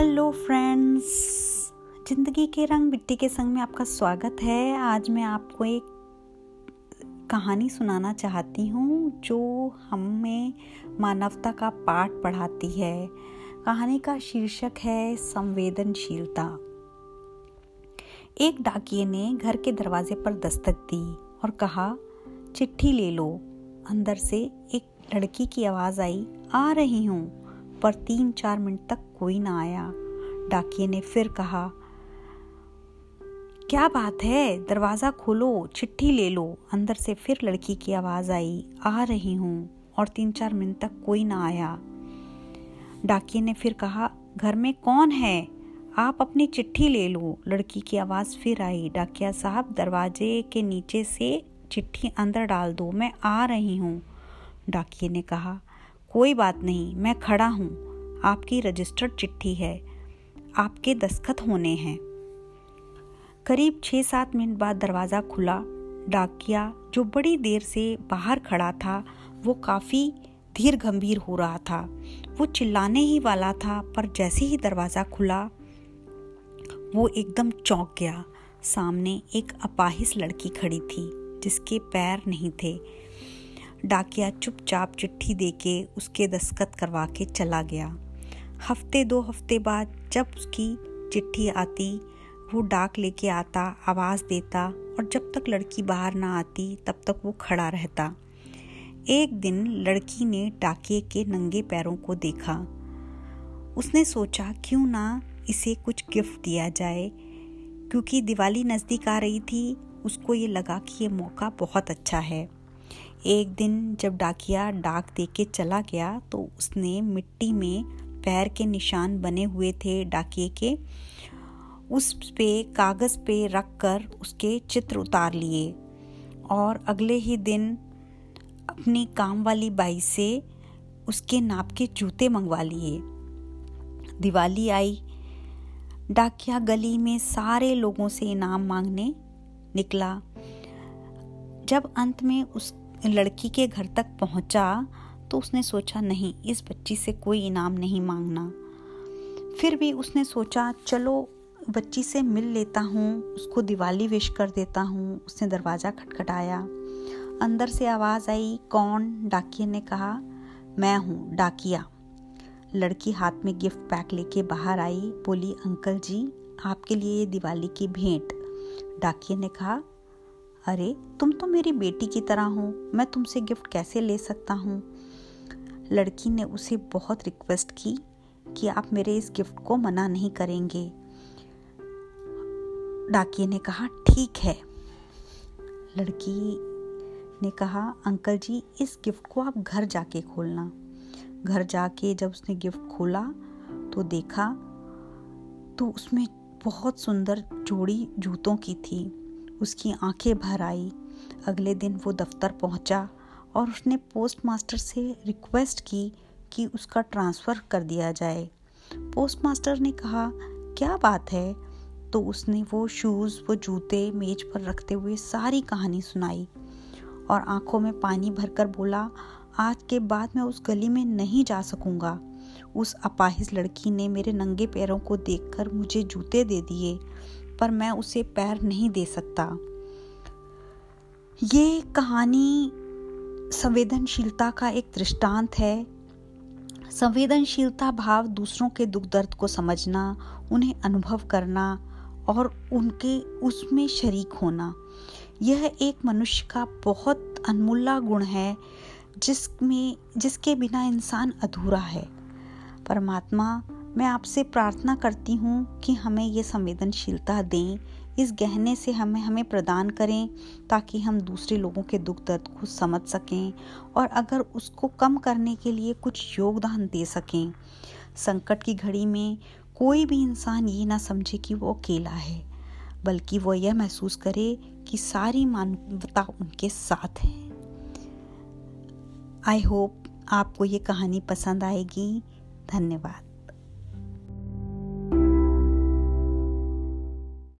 Hello friends, जिंदगी के रंग मिट्टी के संग में आपका स्वागत है। आज मैं आपको एक कहानी सुनाना चाहती हूँ जो हमें मानवता का पाठ पढ़ाती है। कहानी का शीर्षक है संवेदनशीलता। एक डाकिये ने घर के दरवाजे पर दस्तक दी और कहा, चिट्ठी ले लो। अंदर से एक लड़की की आवाज़ आई, आ रही हूँ, पर 3-4 मिनट तक कोई ना आया। डाकिये ने फिर कहा, क्या बात है, दरवाज़ा खोलो, चिट्ठी ले लो। अंदर से फिर लड़की की आवाज़ आई, आ रही हूँ, और 3-4 मिनट तक कोई ना आया। डाकिये ने फिर कहा, घर में कौन है, आप अपनी चिट्ठी ले लो। लड़की की आवाज़ फिर आई, डाकिया साहब, दरवाजे के नीचे से चिट्ठी अंदर डाल दो, मैं आ रही हूँ। डाकिये ने कहा, कोई बात नहीं, मैं खड़ा हूँ, आपकी रजिस्टर्ड चिट्ठी है, आपके दस्तखत होने हैं। करीब 6-7 मिनट बाद दरवाज़ा खुला। डाकिया जो बड़ी देर से बाहर खड़ा था वो काफ़ी धीर गंभीर हो रहा था। वो चिल्लाने ही वाला था पर जैसे ही दरवाज़ा खुला वो एकदम चौंक गया। सामने एक अपाहिज लड़की खड़ी थी जिसके पैर नहीं थे। डाकिया चुपचाप चिट्ठी देके उसके दस्तखत करवा के चला गया। 1-2 हफ्ते बाद जब उसकी चिट्ठी आती वो डाक लेके आता, आवाज़ देता, और जब तक लड़की बाहर ना आती तब तक वो खड़ा रहता। एक दिन लड़की ने डाकिये के नंगे पैरों को देखा। उसने सोचा क्यों ना इसे कुछ गिफ्ट दिया जाए। क्योंकि दिवाली नज़दीक आ रही थी, उसको ये लगा कि ये मौका बहुत अच्छा है। एक दिन जब डाकिया डाक देके चला गया तो उसने मिट्टी में पैर के निशान बने हुए थे डाकिये के, उस पे कागज़ पे रख कर उसके चित्र उतार लिए और अगले ही दिन अपनी काम वाली बाई से उसके नाप के जूते मंगवा लिए। दिवाली आई, डाकिया गली में सारे लोगों से इनाम मांगने निकला। जब अंत में उस लड़की के घर तक पहुंचा तो उसने सोचा नहीं, इस बच्ची से कोई इनाम नहीं मांगना। फिर भी उसने सोचा चलो बच्ची से मिल लेता हूँ, उसको दिवाली विश कर देता हूँ। उसने दरवाज़ा खटखटाया। अंदर से आवाज़ आई, कौन? डाकिये ने कहा, मैं हूँ, डाकिया। लड़की हाथ में गिफ्ट पैक लेके बाहर आई, बोली, अंकल जी, आपके लिए ये दिवाली की भेंट। डाकिये ने कहा, अरे तुम तो मेरी बेटी की तरह हो, मैं तुमसे गिफ्ट कैसे ले सकता हूँ। लड़की ने उसे बहुत रिक्वेस्ट की कि आप मेरे इस गिफ्ट को मना नहीं करेंगे। डाकिये ने कहा, ठीक है। लड़की ने कहा, अंकल जी, इस गिफ्ट को आप घर जाके खोलना। घर जाके जब उसने गिफ्ट खोला तो देखा तो उसमें बहुत सुंदर जोड़ी जूतों की थी। उसकी आंखें भर आई। अगले दिन वो दफ्तर पहुंचा और उसने पोस्ट मास्टर से रिक्वेस्ट की कि उसका ट्रांसफ़र कर दिया जाए। पोस्ट मास्टर ने कहा, क्या बात है। तो उसने वो शूज़, वो जूते मेज पर रखते हुए सारी कहानी सुनाई और आंखों में पानी भरकर बोला, आज के बाद मैं उस गली में नहीं जा सकूँगा। उस अपाहिज लड़की ने मेरे नंगे पैरों को देखकर मुझे जूते दे दिए पर मैं उसे पैर नहीं दे सकता। ये कहानी संवेदनशीलता का एक दृष्टांत है। संवेदनशीलता भाव दूसरों के दुख दर्द को समझना, उन्हें अनुभव करना और उनके उसमें शरीक होना, यह एक मनुष्य का बहुत अनमोल गुण है जिसके बिना इंसान अधूरा है। परमात्मा, मैं आपसे प्रार्थना करती हूँ कि हमें ये संवेदनशीलता दें, इस गहने से हमें प्रदान करें ताकि हम दूसरे लोगों के दुख दर्द को समझ सकें और अगर उसको कम करने के लिए कुछ योगदान दे सकें। संकट की घड़ी में कोई भी इंसान ये ना समझे कि वो अकेला है, बल्कि वो यह महसूस करे कि सारी मानवता उनके साथ है। आई होप आपको ये कहानी पसंद आएगी। धन्यवाद।